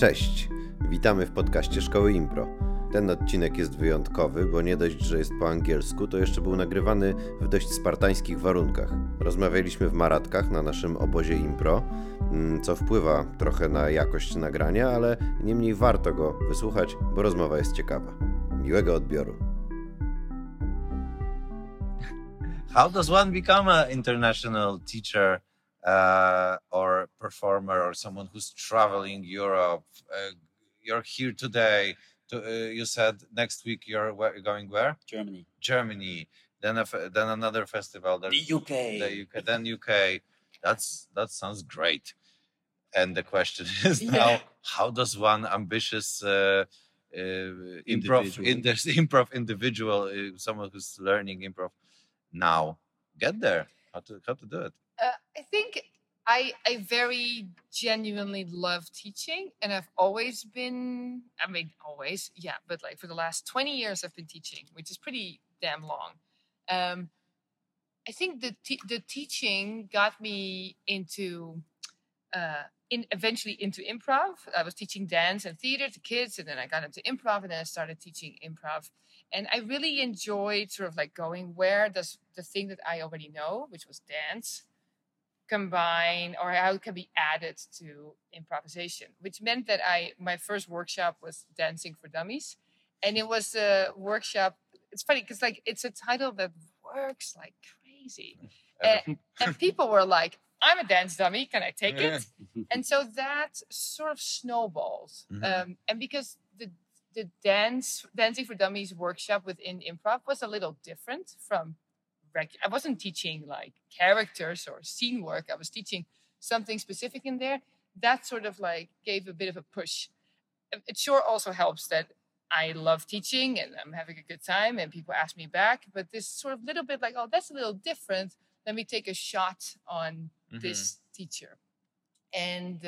Cześć, witamy w podcaście Szkoły Impro. Ten odcinek jest wyjątkowy, bo nie dość, że jest po angielsku, to jeszcze był nagrywany w dość spartańskich warunkach. Rozmawialiśmy w Maratkach na naszym obozie Impro, co wpływa trochę na jakość nagrania, ale niemniej warto go wysłuchać, bo rozmowa jest ciekawa. Miłego odbioru. How does one become an international teacher? Or performer, or someone who's traveling Europe. You're here today. You said next week you're going where? Germany. Then another festival. The UK. Then UK. That sounds great. And the question is now: how does one ambitious improv individual, someone who's learning improv now, get there? How to do it? I think I very genuinely love teaching, and I've always been, but like for the last 20 years I've been teaching, which is pretty damn long. I think the teaching got me into, eventually into improv. I was teaching dance and theater to kids, and then I got into improv, and then I started teaching improv. And I really enjoyed sort of like going, where does the thing that I already know, which was dance, combine, or how it can be added to improvisation, which meant that my first workshop was Dancing for Dummies. And it was a workshop. It's funny because like it's a title that works like crazy. And people were like, I'm a dance dummy. Can I take it? And so that sort of snowballs. Mm-hmm. And because the Dancing for Dummies workshop within improv was a little different from I wasn't teaching like characters or scene work. I was teaching something specific in there. That sort of like gave a bit of a push. It sure also helps that I love teaching and I'm having a good time and people ask me back. But this sort of little bit like, oh, that's a little different. Let me take a shot on this teacher. And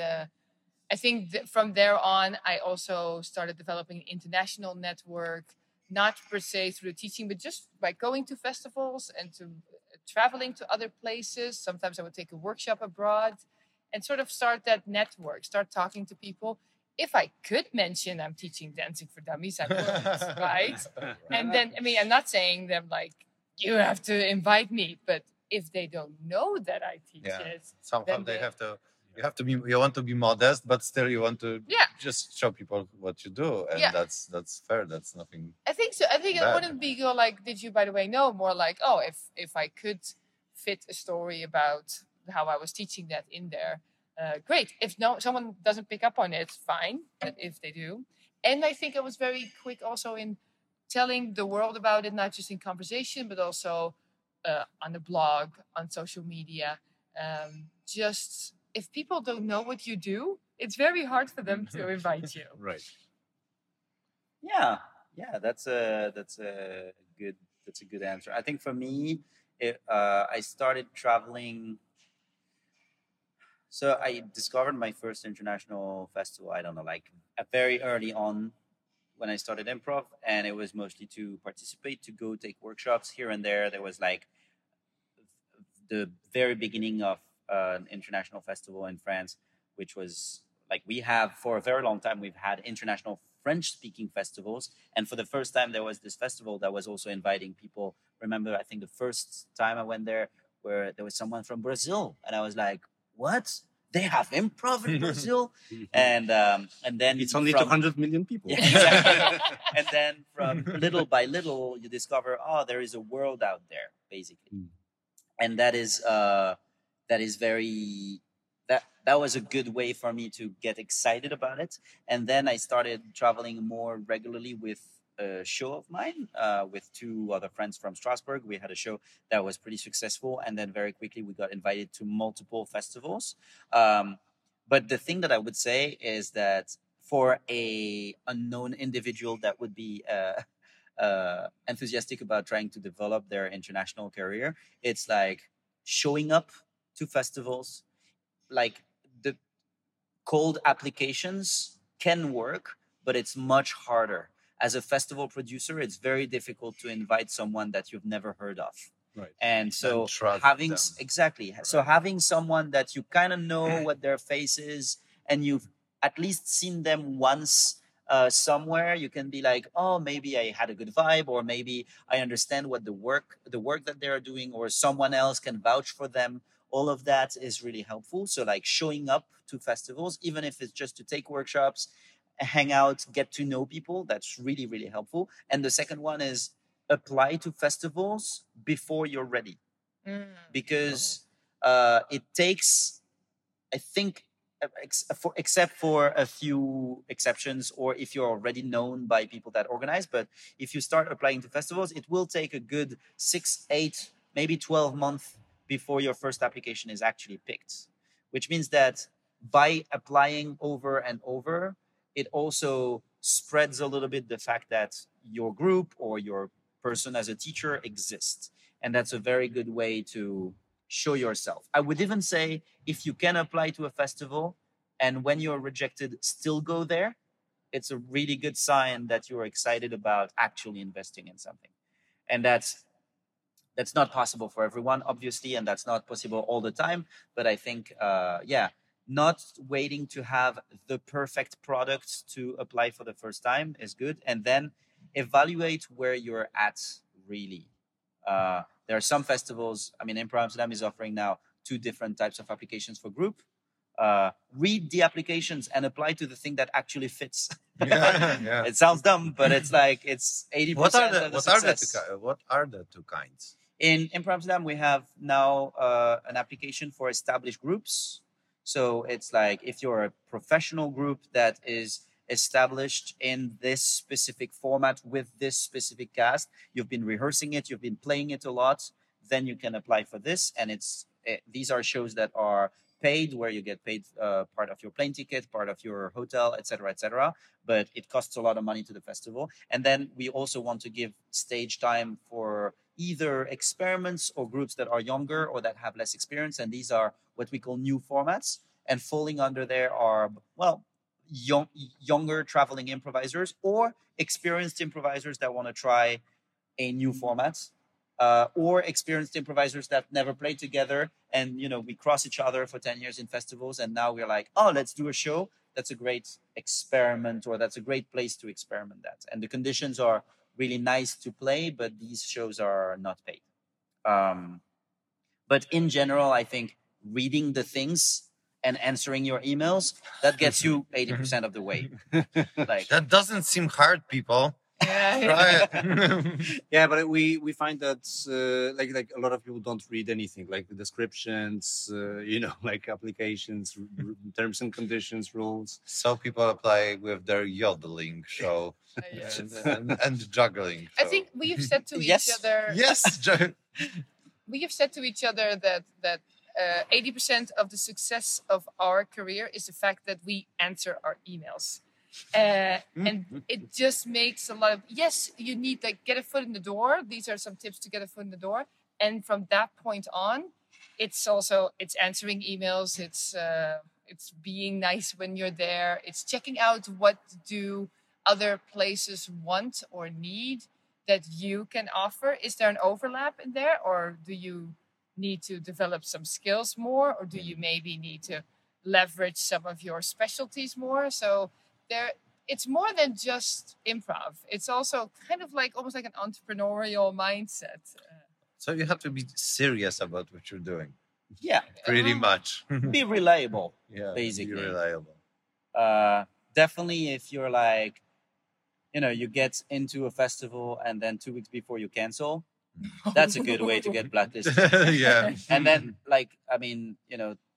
I think from there on, I also started developing an international network, not per se through the teaching, but just by going to festivals and to traveling to other places. Sometimes I would take a workshop abroad and sort of start that network, start talking to people. If I could mention I'm teaching Dancing for Dummies, I would, right? And then, I mean, I'm not saying them like, you have to invite me, but if they don't know that I teach it. Somehow they have to. You want to be modest, but still you want to just show people what you do, and that's fair. That's nothing. I think so. I think bad. It wouldn't be go like, did you, by the way, know? More like, oh, if I could fit a story about how I was teaching that in there, great. If no, someone doesn't pick up on it, fine. But if they do, and I think I was very quick also in telling the world about it, not just in conversation, but also on the blog, on social media, just. If people don't know what you do, it's very hard for them to invite you. Right. Yeah, that's a good answer. I think for me, I started traveling. So I discovered my first international festival, I don't know, like very early on when I started improv, and it was mostly to participate, to go take workshops here and there. There was like the very beginning of an international festival in France, which was like, we have for a very long time, we've had international French-speaking festivals. And for the first time, there was this festival that was also inviting people. Remember, I think the first time I went there, where there was someone from Brazil. And I was like, what? They have improv in Brazil? And then it's only 200 million people. Yeah, exactly. And then from little by little, you discover, oh, there is a world out there, basically. And that is... That was a good way for me to get excited about it. And then I started traveling more regularly with a show of mine, with two other friends from Strasbourg. We had a show that was pretty successful. And then very quickly we got invited to multiple festivals. But the thing that I would say is that for a unknown individual that would be enthusiastic about trying to develop their international career, it's like showing up to festivals, like the cold applications can work, but it's much harder. As a festival producer, it's very difficult to invite someone that you've never heard of. Right. And so having someone that you kind of know what their face is, and you've at least seen them once somewhere. You can be like, oh, maybe I had a good vibe, or maybe I understand what the work that they are doing, or someone else can vouch for them. All of that is really helpful. So like showing up to festivals, even if it's just to take workshops, hang out, get to know people, that's really, really helpful. And the second one is apply to festivals before you're ready. Because it takes, I think, except for a few exceptions, or if you're already known by people that organize, but if you start applying to festivals, it will take a good 6, 8, maybe 12 months before your first application is actually picked, which means that by applying over and over, it also spreads a little bit the fact that your group or your person as a teacher exists. And that's a very good way to show yourself. I would even say, if you can apply to a festival and when you're rejected, still go there, it's a really good sign that you're excited about actually investing in something. And that's not possible for everyone, obviously, and that's not possible all the time. But I think, not waiting to have the perfect product to apply for the first time is good. And then evaluate where you're at, really. There are some festivals, I mean, Impro Amsterdam is offering now 2 different types of applications for group. Read the applications and apply to the thing that actually fits. Yeah. It sounds dumb, but it's like, it's 80%. What are the 2 kinds? In Impro Amsterdam, we have now an application for established groups. So it's like, if you're a professional group that is established in this specific format with this specific cast, you've been rehearsing it, you've been playing it a lot, then you can apply for this. And these are shows that are paid, where you get paid part of your plane ticket, part of your hotel, etc., etc. But it costs a lot of money to the festival. And then we also want to give stage time for either experiments or groups that are younger or that have less experience. And these are what we call new formats. And falling under there are, well, younger traveling improvisers or experienced improvisers that want to try a new format, or experienced improvisers that never played together. And, we cross each other for 10 years in festivals. And now we're like, oh, let's do a show. That's a great experiment, or that's a great place to experiment that. And the conditions are really nice to play, but these shows are not paid. But in general, I think reading the things and answering your emails, that gets you 80% of the way. Like, that doesn't seem hard, people. Yeah, but we find that like a lot of people don't read anything, like the descriptions, like applications, terms and conditions, rules. So people apply with their yodeling show and juggling. Show. I think we have said to each other. Yes, we have said to each other that 80% of the success of our career is the fact that we answer our emails. And it just makes a lot of, you need like get a foot in the door. These are some tips to get a foot in the door. And from that point on, it's answering emails. It's being nice when you're there. It's checking out what do other places want or need that you can offer. Is there an overlap in there, or do you need to develop some skills more, or do you maybe need to leverage some of your specialties more? So it's more than just improv. It's also kind of like almost like an entrepreneurial mindset. So you have to be serious about what you're doing. Yeah. Pretty much. Be reliable, basically. Be reliable. Definitely if you're like, you get into a festival and then 2 weeks before you cancel, that's a good way to get blacklisted. Yeah. And then,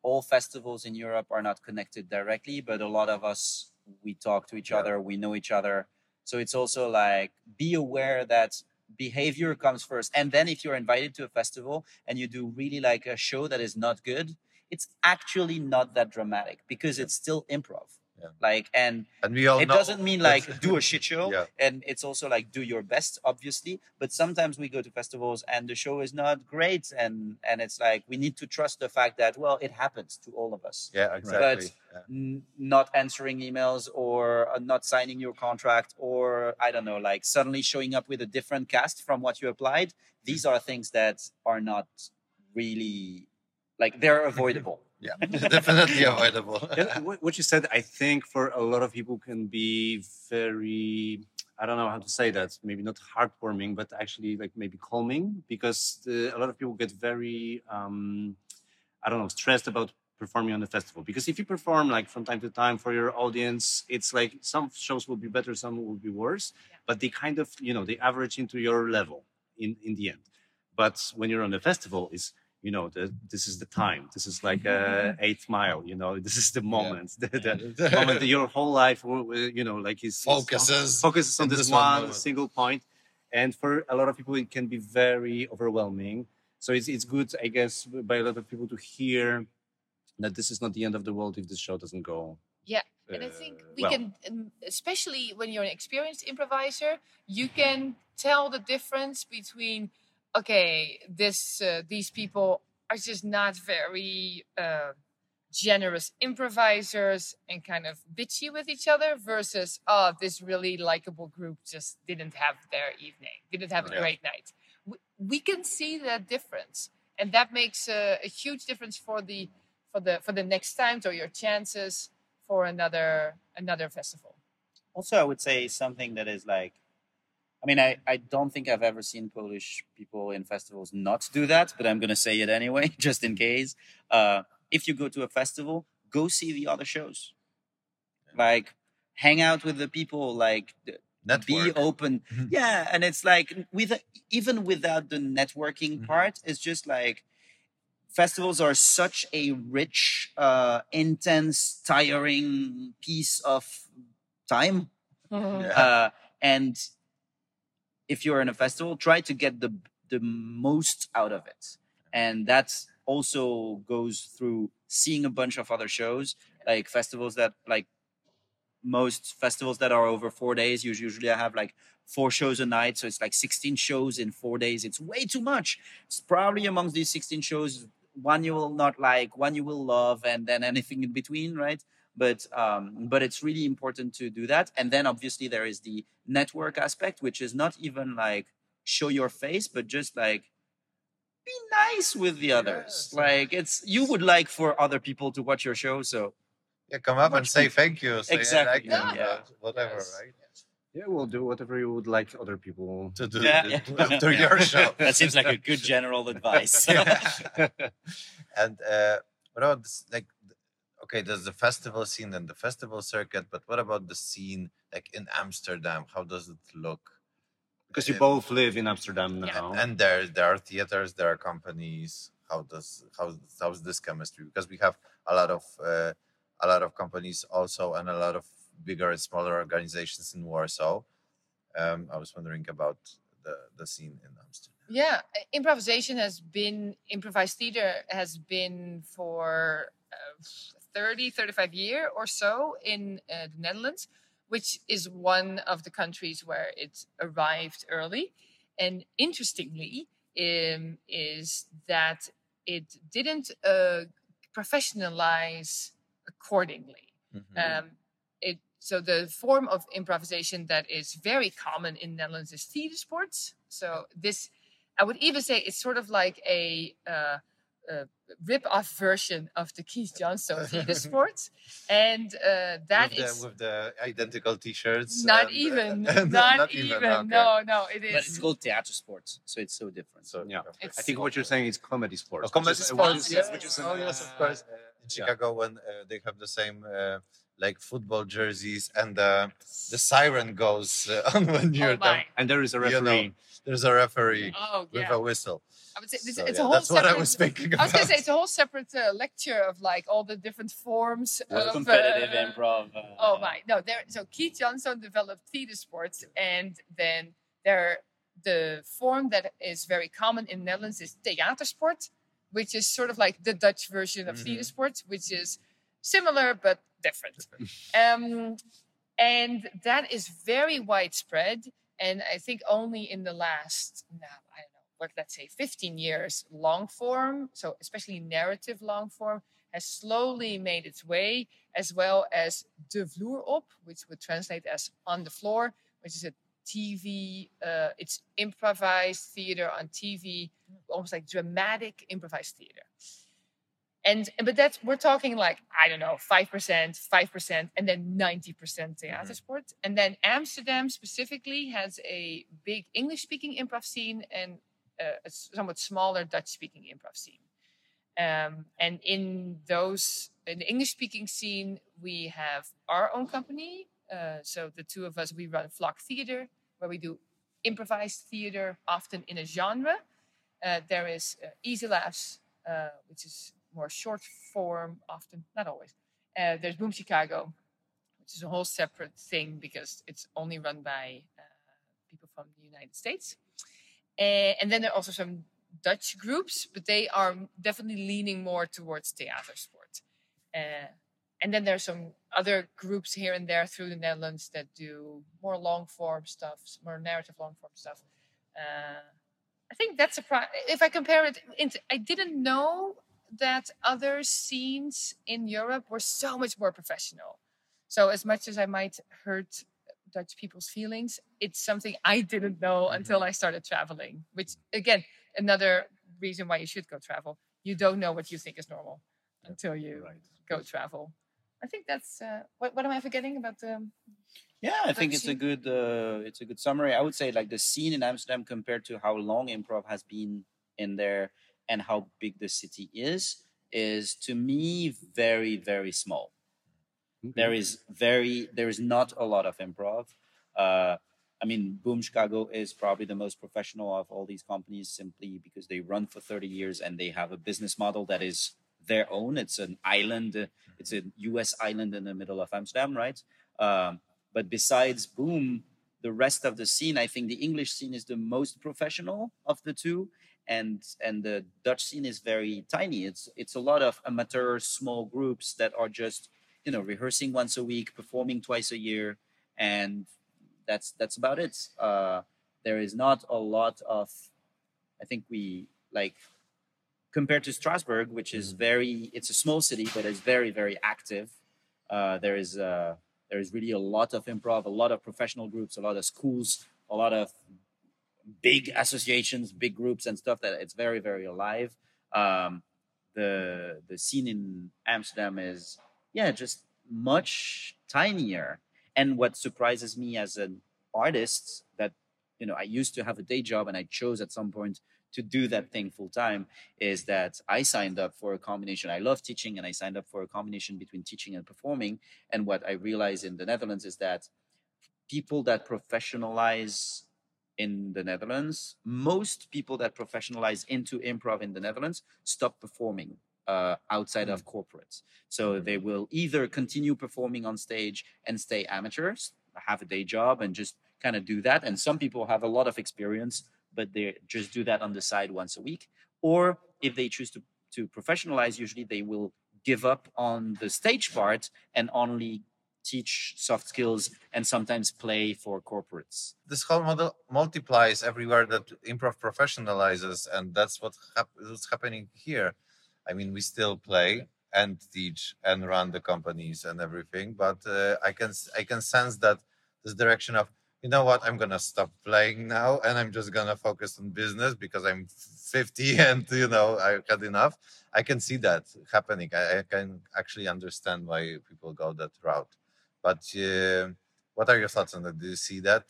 all festivals in Europe are not connected directly, but a lot of us, we talk to each other, we know each other. So it's also like, be aware that behavior comes first. And then if you're invited to a festival and you do really like a show that is not good, it's actually not that dramatic, because it's still improv. Yeah. And we all know. Doesn't mean like do a shit show. Yeah. And it's also like do your best, obviously. But sometimes we go to festivals and the show is not great. And it's like, we need to trust the fact that, well, it happens to all of us. Yeah, exactly. But not answering emails or not signing your contract, or I don't know, like suddenly showing up with a different cast from what you applied. These are things that are not really, like, they're avoidable. Yeah, it's definitely avoidable. What you said, I think, for a lot of people can be very, I don't know how to say that, maybe not heartwarming, but actually like maybe calming, because a lot of people get very, I don't know, stressed about performing on the festival. Because if you perform like from time to time for your audience, it's like some shows will be better, some will be worse, but they kind of, you know, they average into your level in the end. But when you're on the festival, it's, you know, this is the time. This is like 8 Mile. You know, this is the moment. Yeah. the moment that your whole life, you know, like is focuses on this one single point. And for a lot of people, it can be very overwhelming. So it's good, I guess, by a lot of people to hear that this is not the end of the world if this show doesn't go. Yeah, and I think we can, especially when you're an experienced improviser, you can tell the difference between, okay, these people are just not very generous improvisers and kind of bitchy with each other, versus, oh, this really likable group just didn't have their evening, didn't have a great night. We can see that difference, and that makes a huge difference for the next times or your chances for another festival. Also, I would say something that is like, I mean, I don't think I've ever seen Polish people in festivals not do that, but I'm going to say it anyway, just in case. If you go to a festival, go see the other shows. Like, hang out with the people, like, be open. Yeah, and it's like, even without the networking part, it's just like, festivals are such a rich, intense, tiring piece of time. And if you're in a festival, try to get the most out of it. And that also goes through seeing a bunch of other shows, like festivals that, like most festivals that are over 4 days, usually I have like 4 shows a night. So it's like 16 shows in 4 days. It's way too much. It's probably amongst these 16 shows, one you will not like, one you will love, and then anything in between, right? But it's really important to do that. And then obviously there is the network aspect, which is not even like show your face, but just like be nice with the others. Like you would like for other people to watch your show. So yeah, come up and say thank you. Say exactly. I like them, whatever, right? Yeah, we'll do whatever you would like other people to do to your show. That seems like a good general advice. And what about this, like, okay, there's the festival scene and the festival circuit, but what about the scene like in Amsterdam? How does it look? Because you both live in Amsterdam now. And there are theaters, there are companies. How's this chemistry? Because we have a lot of companies also, and a lot of bigger and smaller organizations in Warsaw. I was wondering about the scene in Amsterdam. Yeah, improvised theater has been for 35 years or so in the Netherlands, which is one of the countries where it arrived early. And interestingly, is that it didn't professionalize accordingly. So the form of improvisation that is very common in Netherlands is theater sports. So this, I would even say, it's sort of like a rip-off version of the Keith Johnstone theater sports, and that is with the identical T-shirts. No, it is. But it's called theater sports, so it's so different. So yeah, I think what you're saying is comedy sports. Oh, comedy sports, yes, which is of course in Chicago when they have the same like football jerseys, and the siren goes on when you're done, and there is a referee. You know, there's a referee with a whistle. I would say it's a whole that's separate, what I was thinking about. I was going to say it's a whole separate lecture of like all the different forms of competitive improv. So Keith Johnstone developed theater sports, and then the form that is very common in the Netherlands is theatersport, which is sort of like the Dutch version of theater sports, which is similar but different. And that is very widespread, and I think only in the last, I don't know, but let's say 15 years, long form, so especially narrative long form, has slowly made its way, as well as De Vloer op, which would translate as on the floor, which is a TV, it's improvised theater on TV, almost like dramatic improvised theater. But that's, we're talking like, I don't know, 5%, and then 90% theater sport. And then Amsterdam specifically has a big English-speaking improv scene and a somewhat smaller Dutch-speaking improv scene. And in the English-speaking scene, we have our own company. So the two of us, we run Flock Theater, where we do improvised theater, often in a genre. There is Easy Laughs, which is more short form, often, not always. There's Boom Chicago, which is a whole separate thing because it's only run by people from the United States. And then there are also some Dutch groups, but they are definitely leaning more towards theater sport. And then there are some other groups here and there through the Netherlands that do more long form stuff, more narrative long form stuff. I think that's a if I compare it, I didn't know that other scenes in Europe were so much more professional. So as much as I might hurt Dutch people's feelings, it's something I didn't know until I started traveling, which again, another reason why you should go travel. You don't know what you think is normal until you go travel. I think that's what am I forgetting about the? Yeah, I think it's a good summary. I would say like the scene in Amsterdam compared to how long improv has been in there and how big the city is to me very, very small. There is not a lot of improv. I mean, Boom Chicago is probably the most professional of all these companies simply because they run for 30 years and they have a business model that is their own. It's an island. It's a U.S. island in the middle of Amsterdam, right? But besides Boom, the rest of the scene, I think the English scene is the most professional of the two. And the Dutch scene is very tiny. It's a lot of amateur small groups that are just, you know, rehearsing once a week, performing twice a year, and that's about it. There is not a lot of, I think we like compared to Strasbourg, which is it's a small city, but it's very, very active. There is really a lot of improv, a lot of professional groups, a lot of schools, a lot of big associations, big groups and stuff that it's very, very alive. The scene in Amsterdam is, just much tinier. And what surprises me as an artist that, you know, I used to have a day job and I chose at some point to do that thing full time is that I signed up for a combination. I love teaching and I signed up for a combination between teaching and performing. And what I realized in the Netherlands is that people that professionalize in the Netherlands, most people that professionalize into improv in the Netherlands stop performing outside of corporates. So they will either continue performing on stage and stay amateurs, have a day job and just kind of do that. And some people have a lot of experience, but they just do that on the side once a week. Or if they choose to professionalize, usually they will give up on the stage part and only teach soft skills and sometimes play for corporates. This whole model multiplies everywhere that improv professionalizes, and that's what's happening here. I mean, we still play and teach and run the companies and everything, but I can sense that this direction of, you know what, I'm gonna stop playing now and I'm just gonna focus on business because I'm 50 and, you know, I had enough. I can see that happening. I can actually understand why people go that route. But what are your thoughts on that? Do you see that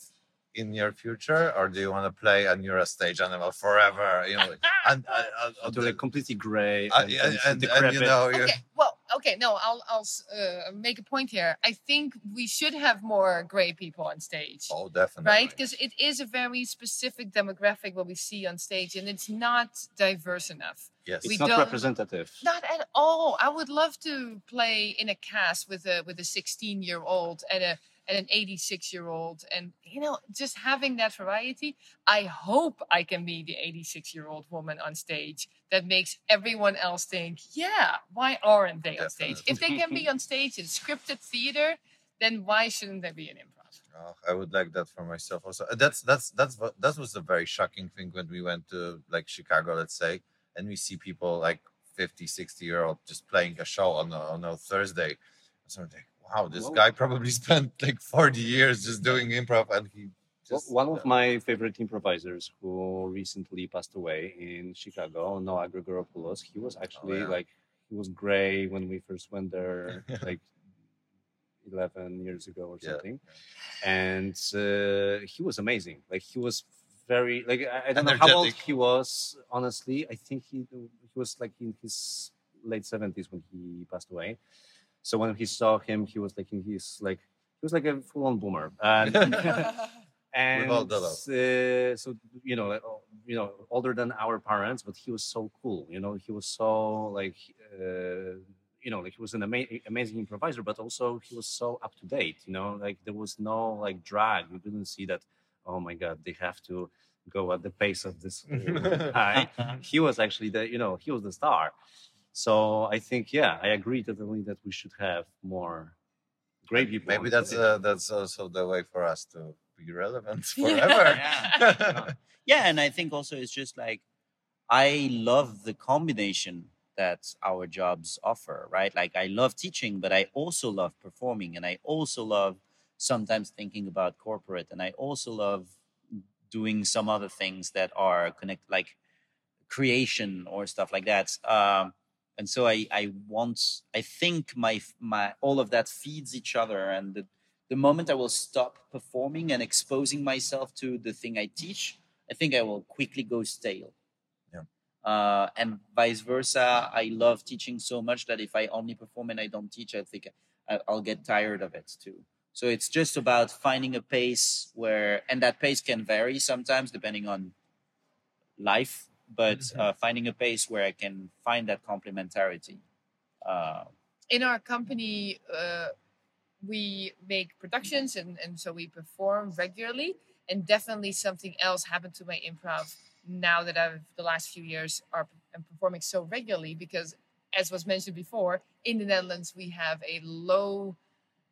in your future, or do you want to play and you're a stage animal forever? You know, until they're completely grey and decrepit. You know, I'll make a point here. I think we should have more grey people on stage. Oh, definitely. Right, because it is a very specific demographic what we see on stage, and it's not diverse enough. Yes, it's not representative. Not at all. I would love to play in a cast with a 16-year-old and an 86-year-old, and you know, just having that variety. I hope I can be the 86-year-old woman on stage that makes everyone else think, yeah, why aren't they on stage? If they can be on stage in scripted theater, then why shouldn't they be in improv? Oh, I would like that for myself also. That was a very shocking thing when we went to like Chicago, let's say, and we see people like 50, 60-year-old just playing a show on a Thursday. Wow, this guy probably spent like 40 years just doing improv, and he just... Well, one of my favorite improvisers who recently passed away in Chicago, Noah Gregoropoulos, he was actually like he was gray when we first went there, like 11 years ago or something. Yeah. And he was amazing. Like, he was very, like, I don't know how old he was, honestly. I think he was like in his late 70s when he passed away. So when he saw him, he was like in his, like, he was like a full-on boomer. And so, you know, older than our parents, but he was so cool. You know, he was so like, you know, like he was an amazing improviser, but also he was so up to date. You know, like there was no like drag. You didn't see that. Oh my God, they have to go at the pace of this guy. He was actually the, you know, he was the star. So I think, yeah, I agree totally that we should have more great people. Maybe that's also the way for us to be relevant forever. Yeah. Yeah. Yeah, and I think also it's just like, I love the combination that our jobs offer, right? Like, I love teaching, but I also love performing, and I also love sometimes thinking about corporate, and I also love doing some other things that are connected, like creation or stuff like that. And so I think my all of that feeds each other, and the moment I will stop performing and exposing myself to the thing I teach, I think I will quickly go stale. Yeah. And vice versa, I love teaching so much that if I only perform and I don't teach, I think I'll get tired of it too. So it's just about finding a pace where, and that pace can vary sometimes depending on life, but finding a pace where I can find that complementarity. In our company, we make productions and so we perform regularly, and definitely something else happened to my improv now that I've the last few years am performing so regularly, because as was mentioned before, in the Netherlands we have a low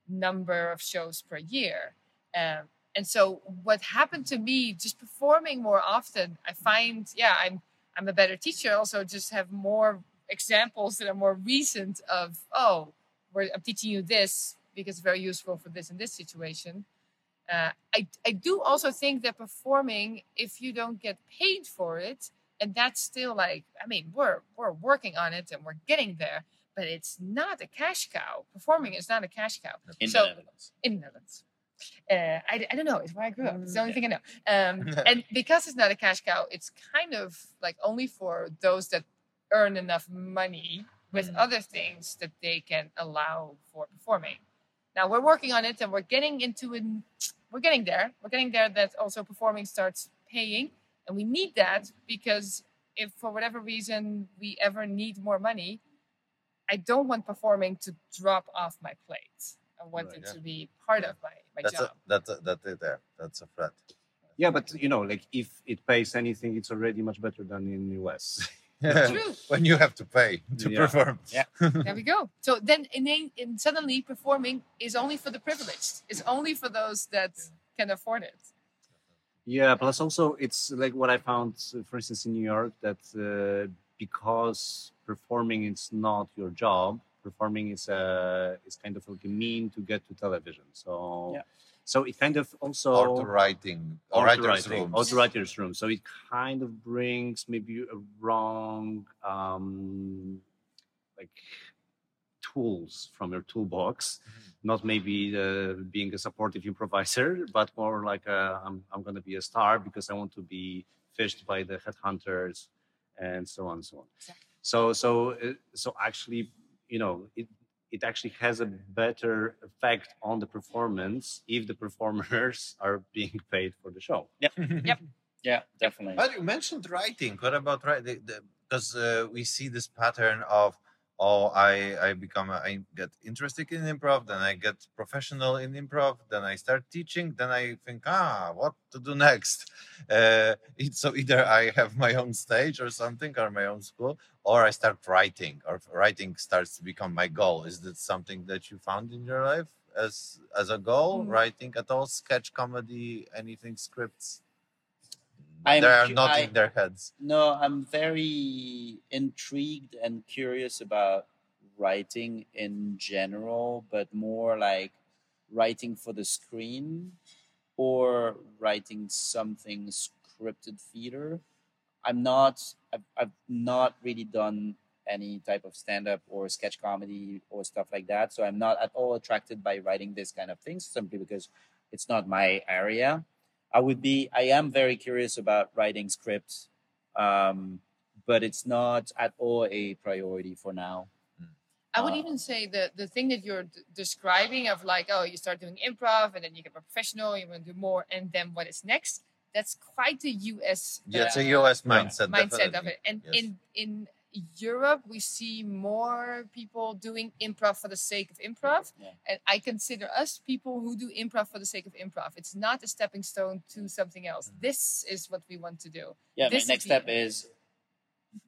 number of shows per year, and so what happened to me just performing more often, I find I'm a better teacher, also just have more examples that are more recent of, oh, I'm teaching you this because it's very useful for this and this situation. I do also think that performing, if you don't get paid for it, and that's still like, I mean, we're working on it and we're getting there, but it's not a cash cow. Performing is not a cash cow. In the Netherlands. I don't know. It's where I grew up. It's the only thing I know. And because it's not a cash cow, it's kind of like only for those that earn enough money with other things that they can allow for performing. Now we're working on it, and we're getting into it. We're getting there. We're getting there that also performing starts paying, and we need that, because if for whatever reason we ever need more money, I don't want performing to drop off my plate. I want it to be part of my job. That's a threat. Yeah, but you know, like if it pays anything, it's already much better than in the US. Yeah. True. When you have to pay to perform. Yeah. There we go. So then in suddenly performing is only for the privileged. It's only for those that can afford it. Yeah, plus also it's like what I found, for instance, in New York, that because performing is not your job, performing is kind of like a mean to get to television. So so it kind of also... Or to writing. Or to writer's room. So it kind of brings maybe a wrong like tools from your toolbox. Not maybe being a supportive improviser, but more like I'm going to be a star because I want to be fished by the headhunters and so on and so on. Exactly. So actually, you know... It actually has a better effect on the performance if the performers are being paid for the show. Yep. Yep. Yeah, definitely. But you mentioned writing. What about writing? Because we see this pattern of, oh, I get interested in improv, then I get professional in improv, then I start teaching, then I think, what to do next? So either I have my own stage or something, or my own school, or I start writing, or writing starts to become my goal. Is that something that you found in your life as a goal? Mm-hmm. Writing at all? Sketch, comedy, anything, scripts? They are not in their heads. No, I'm very intrigued and curious about writing in general, but more like writing for the screen or writing something scripted theater. I've not really done any type of stand-up or sketch comedy or stuff like that. So I'm not at all attracted by writing this kind of things, simply because it's not my area. I am very curious about writing scripts, but it's not at all a priority for now. I would even say that the thing that you're describing of like, oh, you start doing improv and then you get a professional, you want to do more, and then what is next? That's quite the US. Yeah, it's a US mindset of it. And yes. in Europe, we see more people doing improv for the sake of improv. Yeah. And I consider us people who do improv for the sake of improv. It's not a stepping stone to something else. Mm-hmm. This is what we want to do. Yeah, this my next step is...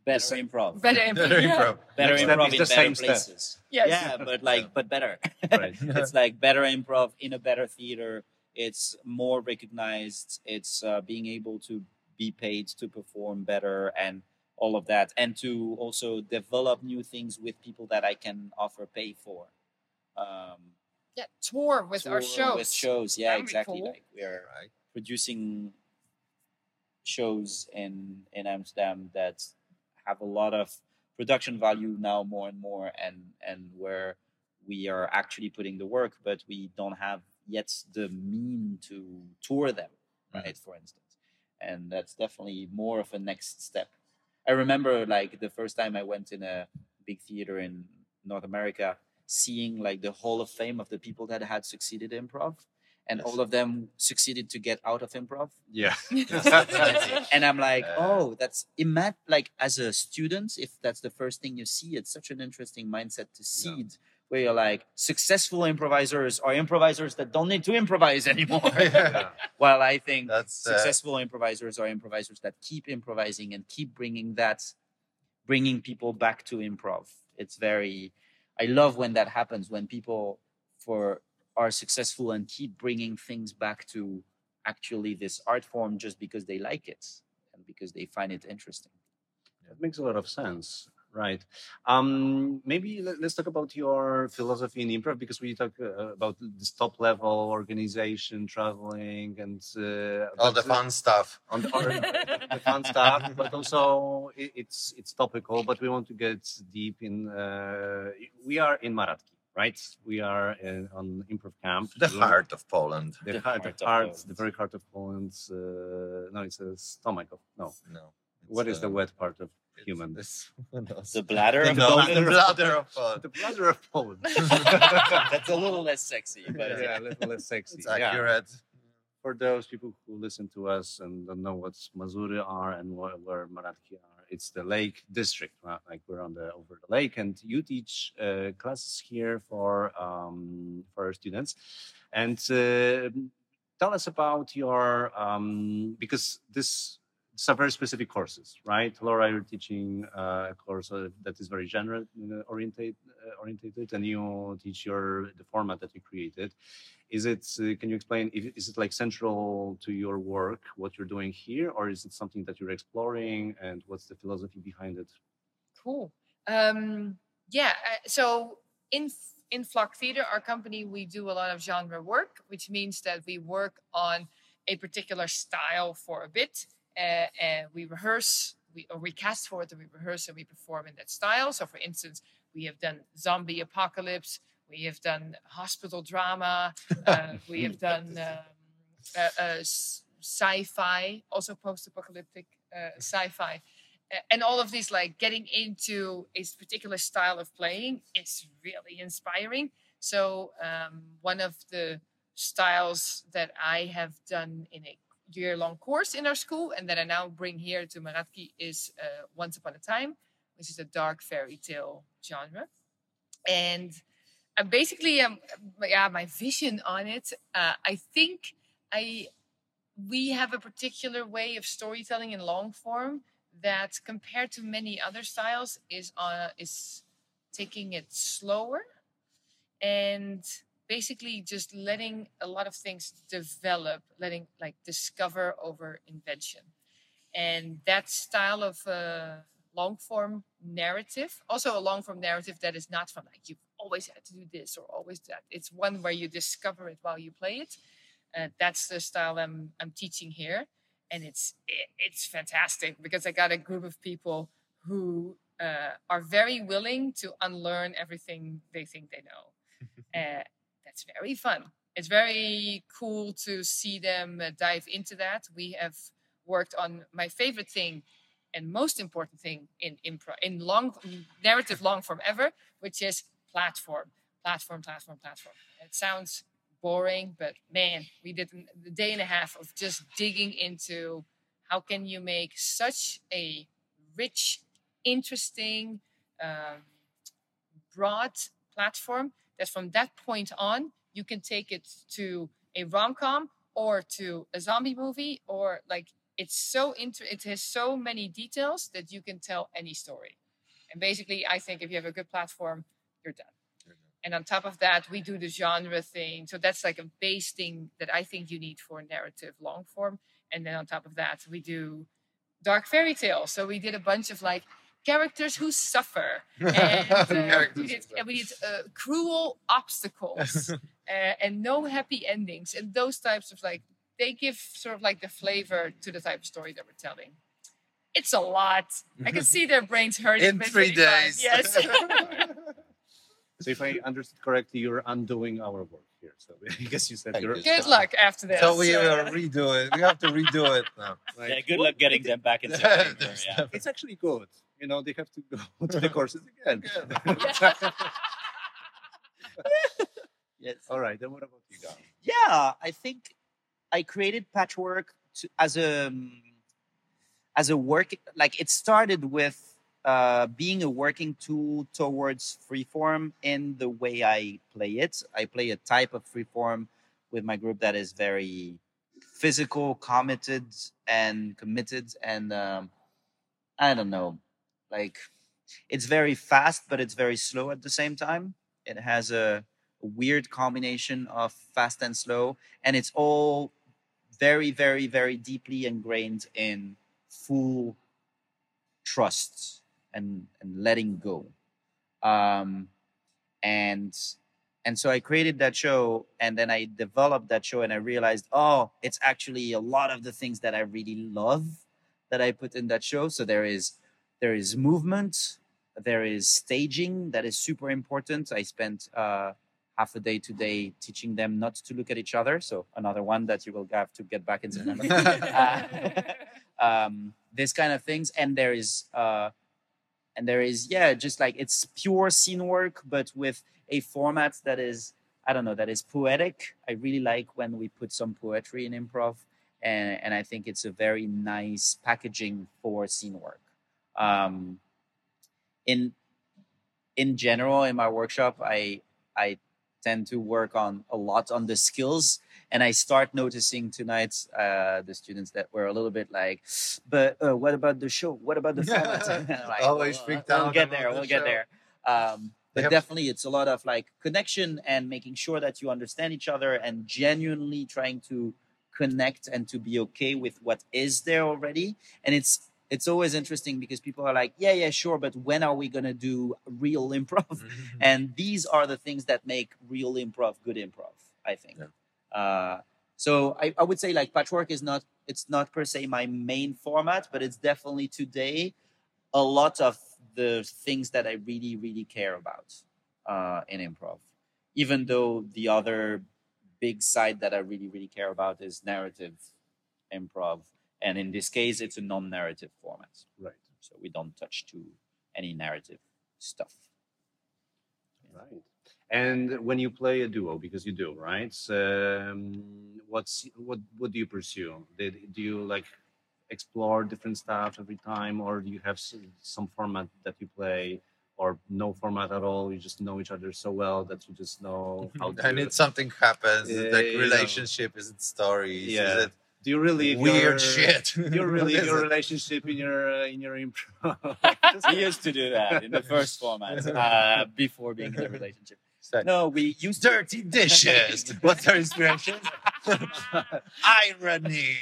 Better improv. Better improv. Better improv. Better improv in better places. Yes. Yeah, but better. Right. It's like better improv in a better theater. It's more recognized. It's being able to be paid to perform better and all of that. And to also develop new things with people that I can offer pay for. Yeah, tour with our shows. With shows, yeah, exactly. Cool. Like we're producing shows in Amsterdam that have a lot of production value now more and more, and where we are actually putting the work, but we don't have yet the mean to tour them, right? For instance. And that's definitely more of a next step. I remember like the first time I went in a big theater in North America, seeing like the Hall of Fame of the people that had succeeded in improv. And all of them succeeded to get out of improv. Yeah. And I'm like, oh, that's like as a student, if that's the first thing you see, it's such an interesting mindset to seed, where you're like, successful improvisers are improvisers that don't need to improvise anymore. Yeah. While I think successful improvisers are improvisers that keep improvising and keep bringing people back to improv. It's very, I love when that happens, when people are successful and keep bringing things back to actually this art form just because they like it and because they find it interesting. That makes a lot of sense, right? Maybe let's talk about your philosophy in improv, because we talk about this top-level organization, traveling, and all the fun stuff. The fun stuff, but also it's topical. But we want to get deep in. We are in Maratki. Right, we are on improv camp. The heart of Poland. The very heart of Poland. No, it's a stomach of no. What is the wet part of human? The bladder of Poland. The bladder of Poland. That's a little less sexy, but yeah, a little less sexy. It's accurate. For those people who listen to us and don't know what Mazury are and where Maratki are. It's the lake district, right? Like we're over the lake, and you teach classes here for our students. And tell us about your because these are very specific courses, right? Laura, you're teaching a course that is very genre oriented, and you teach the format that you created. Is it? Can you explain? Is it like central to your work, what you're doing here, or is it something that you're exploring? And what's the philosophy behind it? Cool. So in Flock Theater, our company, we do a lot of genre work, which means that we work on a particular style for a bit. And we rehearse, we cast for it, and we rehearse and we perform in that style. So, for instance, we have done zombie apocalypse, we have done hospital drama, we have done sci-fi, also post-apocalyptic sci-fi. And all of these, like getting into a particular style of playing, is really inspiring. So, one of the styles that I have done in a year-long course in our school, and that I now bring here to Maratki, is Once Upon a Time, which is a dark fairy tale genre. And basically, my vision on it, I think we have a particular way of storytelling in long form that, compared to many other styles, is taking it slower and basically just letting a lot of things develop, letting discover over invention. And that style of long form narrative, also a long form narrative that is not from you've always had to do this or always that. It's one where you discover it while you play it. That's the style I'm teaching here. And it's fantastic, because I got a group of people who are very willing to unlearn everything they think they know. That's very fun. It's very cool to see them dive into that. We have worked on my favorite thing and most important thing in impro, in long narrative, long form ever, which is platform. It sounds boring, but man, we did a day and a half of just digging into how can you make such a rich, interesting, broad platform that from that point on, you can take it to a rom-com or to a zombie movie, or like it's so it has so many details that you can tell any story. And basically, I think if you have a good platform, you're done. And on top of that, we do the genre thing. So that's like a base thing that I think you need for narrative long form. And then on top of that, we do dark fairy tales. So we did a bunch of like characters who suffer. And, we did cruel obstacles and no happy endings. And those types of like, they give sort of like the flavor to the type of story that we're telling. It's a lot. I can see their brains hurting. In 3 days. Yes. So if I understood correctly, you're undoing our work here. So I guess you said you're... Good luck after this. So we will redo it. We have to redo it now. Like, yeah, good luck getting them back into September. Yeah. It's actually good. You know, they have to go to the courses again. Yes. All right. Then what about you guys? Yeah, I think I created Patchwork as a work... Like, it started with... being a working tool towards freeform in the way I play it. I play a type of freeform with my group that is very physical, committed. And I don't know, like it's very fast, but it's very slow at the same time. It has a weird combination of fast and slow. And it's all very, very, very deeply ingrained in full trust. And letting go. And so I created that show, and then I developed that show, and I realized, oh, it's actually a lot of the things that I really love that I put in that show. So there is movement, there is staging that is super important. I spent half a day today teaching them not to look at each other. So another one that you will have to get back into. This kind of things. And there is, yeah, just like it's pure scene work, but with a format that is, I don't know, that is poetic. I really like when we put some poetry in improv. And I think it's a very nice packaging for scene work. In general, in my workshop, I tend to work a lot on the skills. And I start noticing tonight the students that were a little bit like, but what about the show? What about the format? Like, always freaked out. We'll get there. But definitely it's a lot of like connection and making sure that you understand each other and genuinely trying to connect and to be okay with what is there already. And it's always interesting because people are like, yeah, sure. But when are we going to do real improv? Mm-hmm. And these are the things that make real improv good improv, I think. Yeah. So I would say like Patchwork it's not per se my main format, but it's definitely today a lot of the things that I really, really care about in improv, even though the other big side that I really, really care about is narrative improv. And in this case, it's a non-narrative format. Right. So we don't touch to any narrative stuff. Right. And when you play a duo, because you do, right? So, what do you pursue? Do you like explore different stuff every time, or do you have some format that you play, or no format at all? You just know each other so well that you just know how to. And it's something happens. Is it like relationship? Is it stories? Yeah. Is it do you really weird shit? Do you really your relationship in your improv? We used to do that in the first format before being in a relationship. No, we use dirty dishes. What's our inspiration? Irony.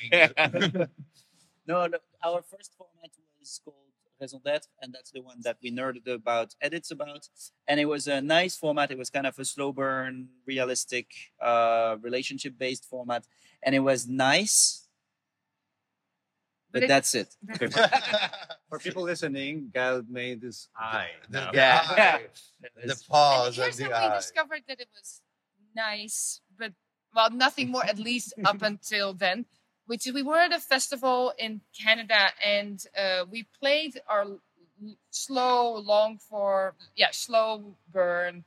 No, our first format was called Raison d'être, and that's the one that we nerded about, edits about. And it was a nice format. It was kind of a slow burn, realistic, relationship-based format. And it was nice, but that's it. For people listening, Gail made this eye. The paws and the eye. We discovered that it was nice, but well, nothing more, at least up until then. Which is, we were at a festival in Canada, and we played our slow burn,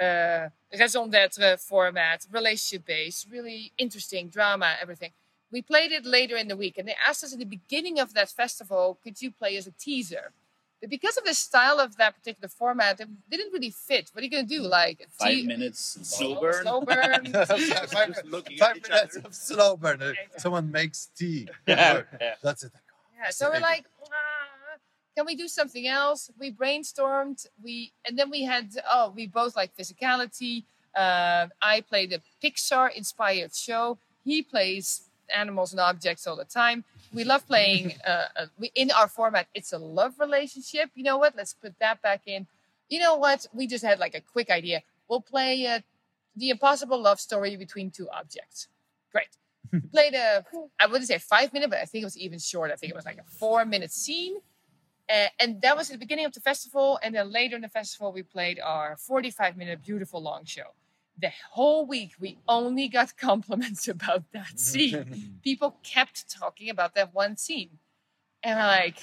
raison d'être format, relationship based, really interesting drama, everything. We played it later in the week, and they asked us at the beginning of that festival, could you play as a teaser? But because of the style of that particular format, it didn't really fit. What are you going to do? Like 5 minutes slow burn? Slow burn. 5 minutes of slow burn. Exactly. Someone makes tea. Yeah. Yeah. That's it. Yeah. So we're like, can we do something else? We brainstormed. We both like physicality. I played a Pixar-inspired show. He plays animals and objects all the time. We love playing in our format. It's a love relationship. You know what? Let's put that back in. You know what? We just had like a quick idea. We'll play the impossible love story between two objects. Great. Played I wouldn't say 5 minute, but I think it was even short. I think it was like a 4 minute scene. And that was at the beginning of the festival. And then later in the festival, we played our 45-minute beautiful long show. The whole week, we only got compliments about that scene. People kept talking about that one scene. And I'm like,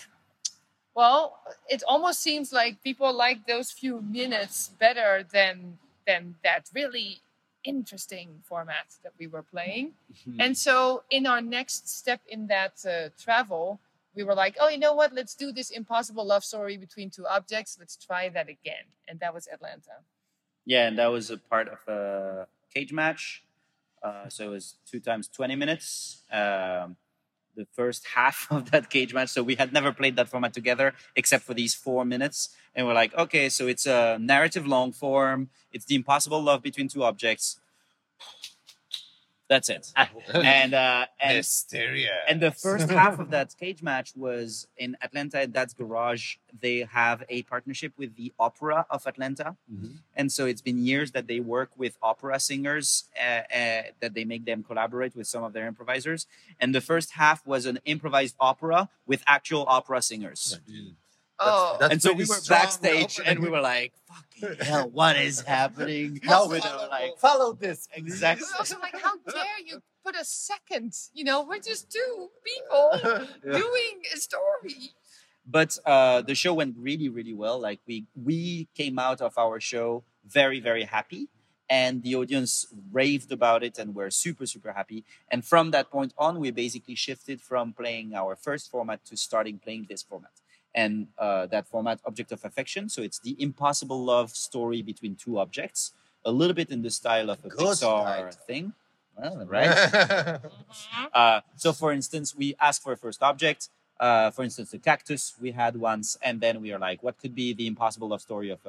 well, it almost seems like people like those few minutes better than that really interesting format that we were playing. And so in our next step in that travel, we were like, oh, you know what? Let's do this impossible love story between two objects. Let's try that again. And that was Atlanta. Yeah, and that was a part of a cage match. So it was 2 times 20 minutes. The first half of that cage match. So we had never played that format together except for these 4 minutes. And we're like, okay, so it's a narrative long form. It's the impossible love between two objects. That's it. And Mysteria. And the first half of that cage match was in Atlanta at Dad's Garage. They have a partnership with the Opera of Atlanta. Mm-hmm. And so it's been years that they work with opera singers, that they make them collaborate with some of their improvisers. And the first half was an improvised opera with actual opera singers. Yeah, and so we were backstage opening. And we were like, fucking hell, what is happening? Now we don't like, follow this. Exactly. We're also like, how dare you put a second? You know, we're just 2 people doing a story. But the show went really, really well. Like we came out of our show very, very happy. And the audience raved about it and were super, super happy. And from that point on, we basically shifted from playing our first format to starting playing this format. And that format, Object of Affection. So it's the impossible love story between two objects. A little bit in the style of a Pixar thing. Well, right? So for instance, we ask for a first object. For instance, the cactus we had once. And then we are like, what could be the impossible love story of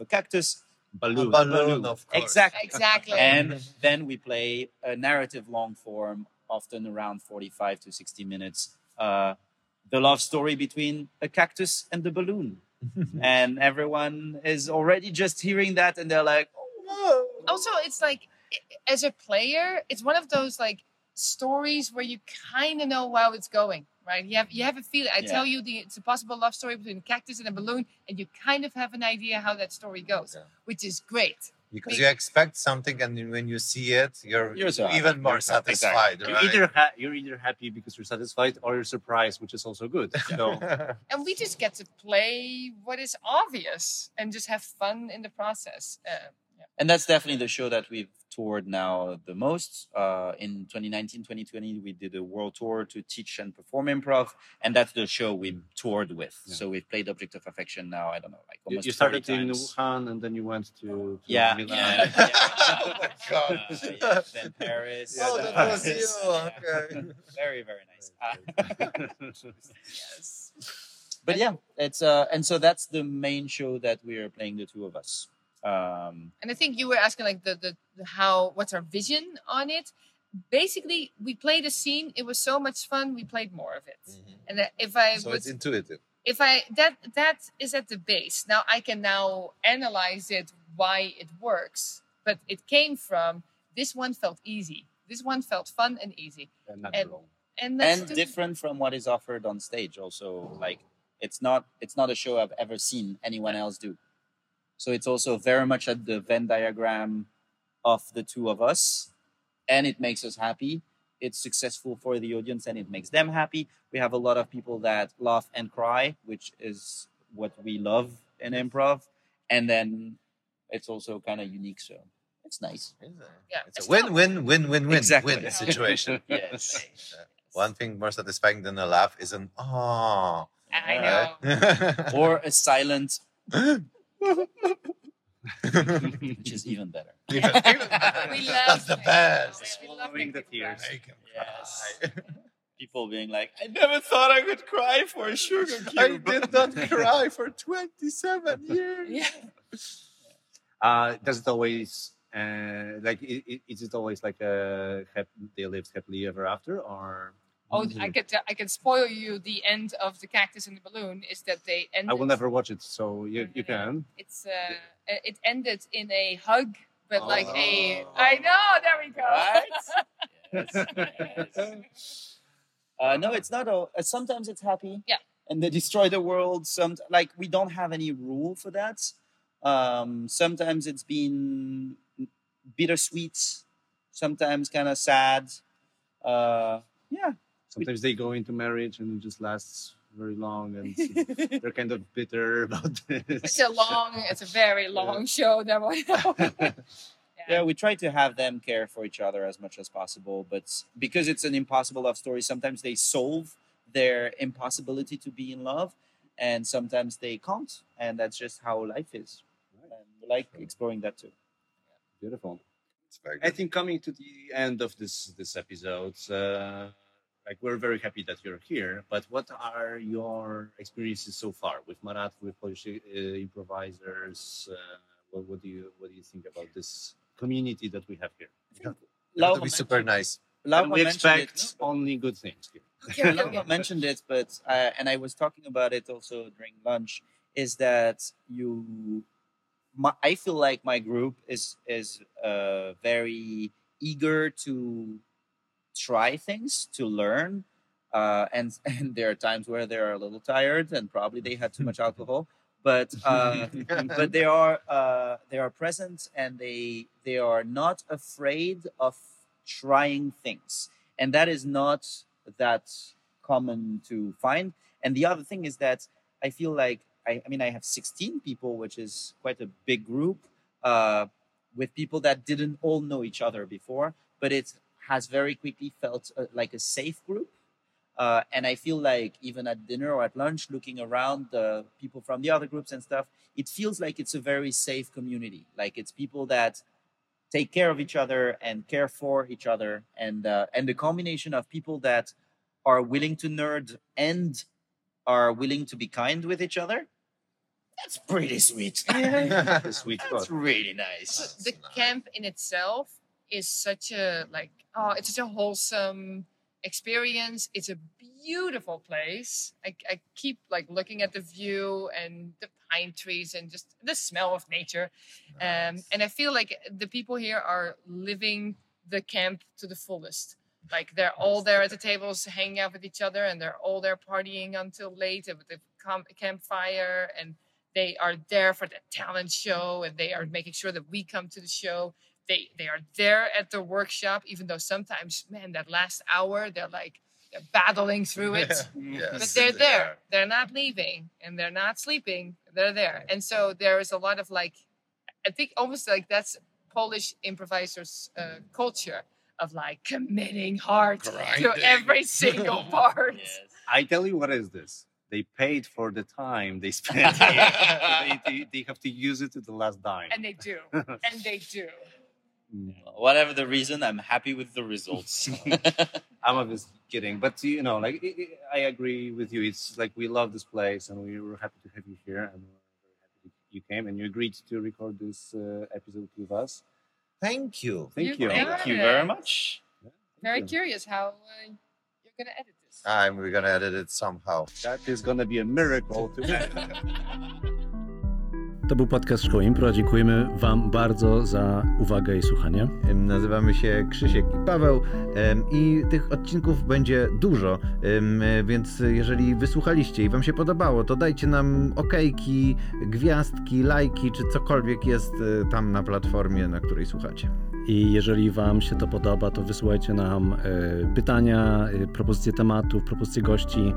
a cactus? Balloon. A balloon, of course. Exactly. And then we play a narrative long form, often around 45 to 60 minutes, the love story between a cactus and the balloon. And everyone is already just hearing that and they're like, oh. Also, it's like, as a player, it's one of those like stories where you kind of know how it's going, right? You have a feeling. I tell you, it's a possible love story between a cactus and a balloon, and you kind of have an idea how that story goes, which is great. Because you expect something, and when you see it, you're even more satisfied. Exactly. Right? You're either happy because you're satisfied, or you're surprised, which is also good. So. And we just get to play what is obvious and just have fun in the process. And that's definitely the show that we've toured now the most. In 2019, 2020, we did a world tour to teach and perform improv. And that's the show we toured with. Yeah. So we've played Object of Affection now, I don't know, like almost 30 times. You started in Wuhan and then you went to Milan. Yeah. Oh my God. Then Paris. Oh, that was you. Okay. Very, very nice. Yes. But yeah, it's and so that's the main show that we are playing, the two of us. And I think you were asking like what's our vision on it. Basically, we played a scene. It was so much fun. We played more of it. Mm-hmm. And it's intuitive. That is at the base. Now I can now analyze it, why it works. But it came from this one felt easy. This one felt fun and easy. And natural. And different from what is offered on stage. Also, like It's not a show I've ever seen anyone else do. So it's also very much at the Venn diagram of the two of us, and it makes us happy. It's successful for the audience and it makes them happy. We have a lot of people that laugh and cry, which is what we love in improv. And then it's also kind of unique. So it's nice. Yeah, it's a win-win-win-win-win exactly. situation. Yes. One thing more satisfying than a laugh is an "aww." I know. Or a silent, which is even better. Even better. We love That's the best. Swallowing the tears. Yes. People being like, I never thought I would cry for a sugar cube. I did not cry for 27 years. Yeah. Does it always like? Is it always like a they lived happily ever after, or? Oh, I can spoil you. The end of The Cactus and the Balloon is that they ended. I will never watch it, so you can. It's it ended in a hug, but like a I know. There we go. Right? Yes. No, it's not. Sometimes it's happy. Yeah. And they destroy the world. Some like we don't have any rule for that. Sometimes it's been bittersweet. Sometimes kind of sad. Yeah. Sometimes they go into marriage and it just lasts very long and they're kind of bitter about this. It's a very long show. That one. Yeah, we try to have them care for each other as much as possible. But because it's an impossible love story, sometimes they solve their impossibility to be in love and sometimes they can't. And that's just how life is. Right. And we like exploring that too. Beautiful. It's very good. I think coming to the end of this episode, like we're very happy that you're here, but what are your experiences so far with Marat, with Polish improvisers? What do you think about this community that we have here? It would be super nice. We expect only good things here. Okay, Laura mentioned it, but and I was talking about it also during lunch. Is that I feel like my group is very eager to try things, to learn, and there are times where they are a little tired and probably they had too much alcohol, but they are present and they are not afraid of trying things, and that is not that common to find. And the other thing is that I feel like I have 16 people, which is quite a big group, with people that didn't all know each other before, but it's has very quickly felt like a safe group. And I feel like even at dinner or at lunch, looking around the people from the other groups and stuff, it feels like it's a very safe community. Like it's people that take care of each other and care for each other. And the combination of people that are willing to nerd and are willing to be kind with each other, that's pretty sweet. That's really nice. The camp in itself is such a it's such a wholesome experience. It's a beautiful place. I keep looking at the view and the pine trees and just the smell of nature. Nice. And I feel like the people here are living the camp to the fullest. Like they're all there at the tables hanging out with each other, and they're all there partying until late with the campfire, and they are there for the talent show, and they are making sure that we come to the show. They are there at the workshop, even though sometimes, man, that last hour, they're battling through it. Yes, but they're there. They're not leaving and they're not sleeping. They're there. And so there is a lot of I think almost that's Polish improvisers' culture of committing hard to every single part. Yes. I tell you what is this. They paid for the time they spent here. They have to use it to the last dime. And they do. And they do. Whatever the reason, I'm happy with the results. I'm obviously kidding, but I agree with you. It's we love this place, and we were happy to have you here, and we're happy that you came and you agreed to record this episode with us. Thank you, thank you very much. Yeah, very curious how you're going to edit this. We're going to edit it somehow. That is going to be a miracle to edit. To był podcast Szkoły Impro. Dziękujemy Wam bardzo za uwagę i słuchanie. Nazywamy się Krzysiek i Paweł i tych odcinków będzie dużo, więc jeżeli wysłuchaliście i Wam się podobało, to dajcie nam okejki, gwiazdki, lajki, czy cokolwiek jest tam na platformie, na której słuchacie. I jeżeli Wam się to podoba, to wysyłajcie nam pytania, propozycje tematów, propozycje gości.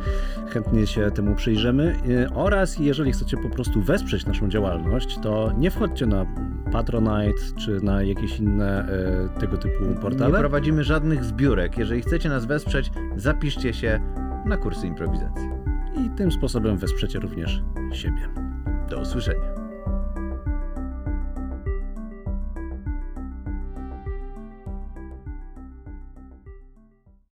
Chętnie się temu przyjrzymy. Oraz jeżeli chcecie po prostu wesprzeć naszą działalność, to nie wchodźcie na Patronite czy na jakieś inne tego typu portale. Nie prowadzimy żadnych zbiórek. Jeżeli chcecie nas wesprzeć, zapiszcie się na kursy improwizacji. I tym sposobem wesprzecie również siebie. Do usłyszenia.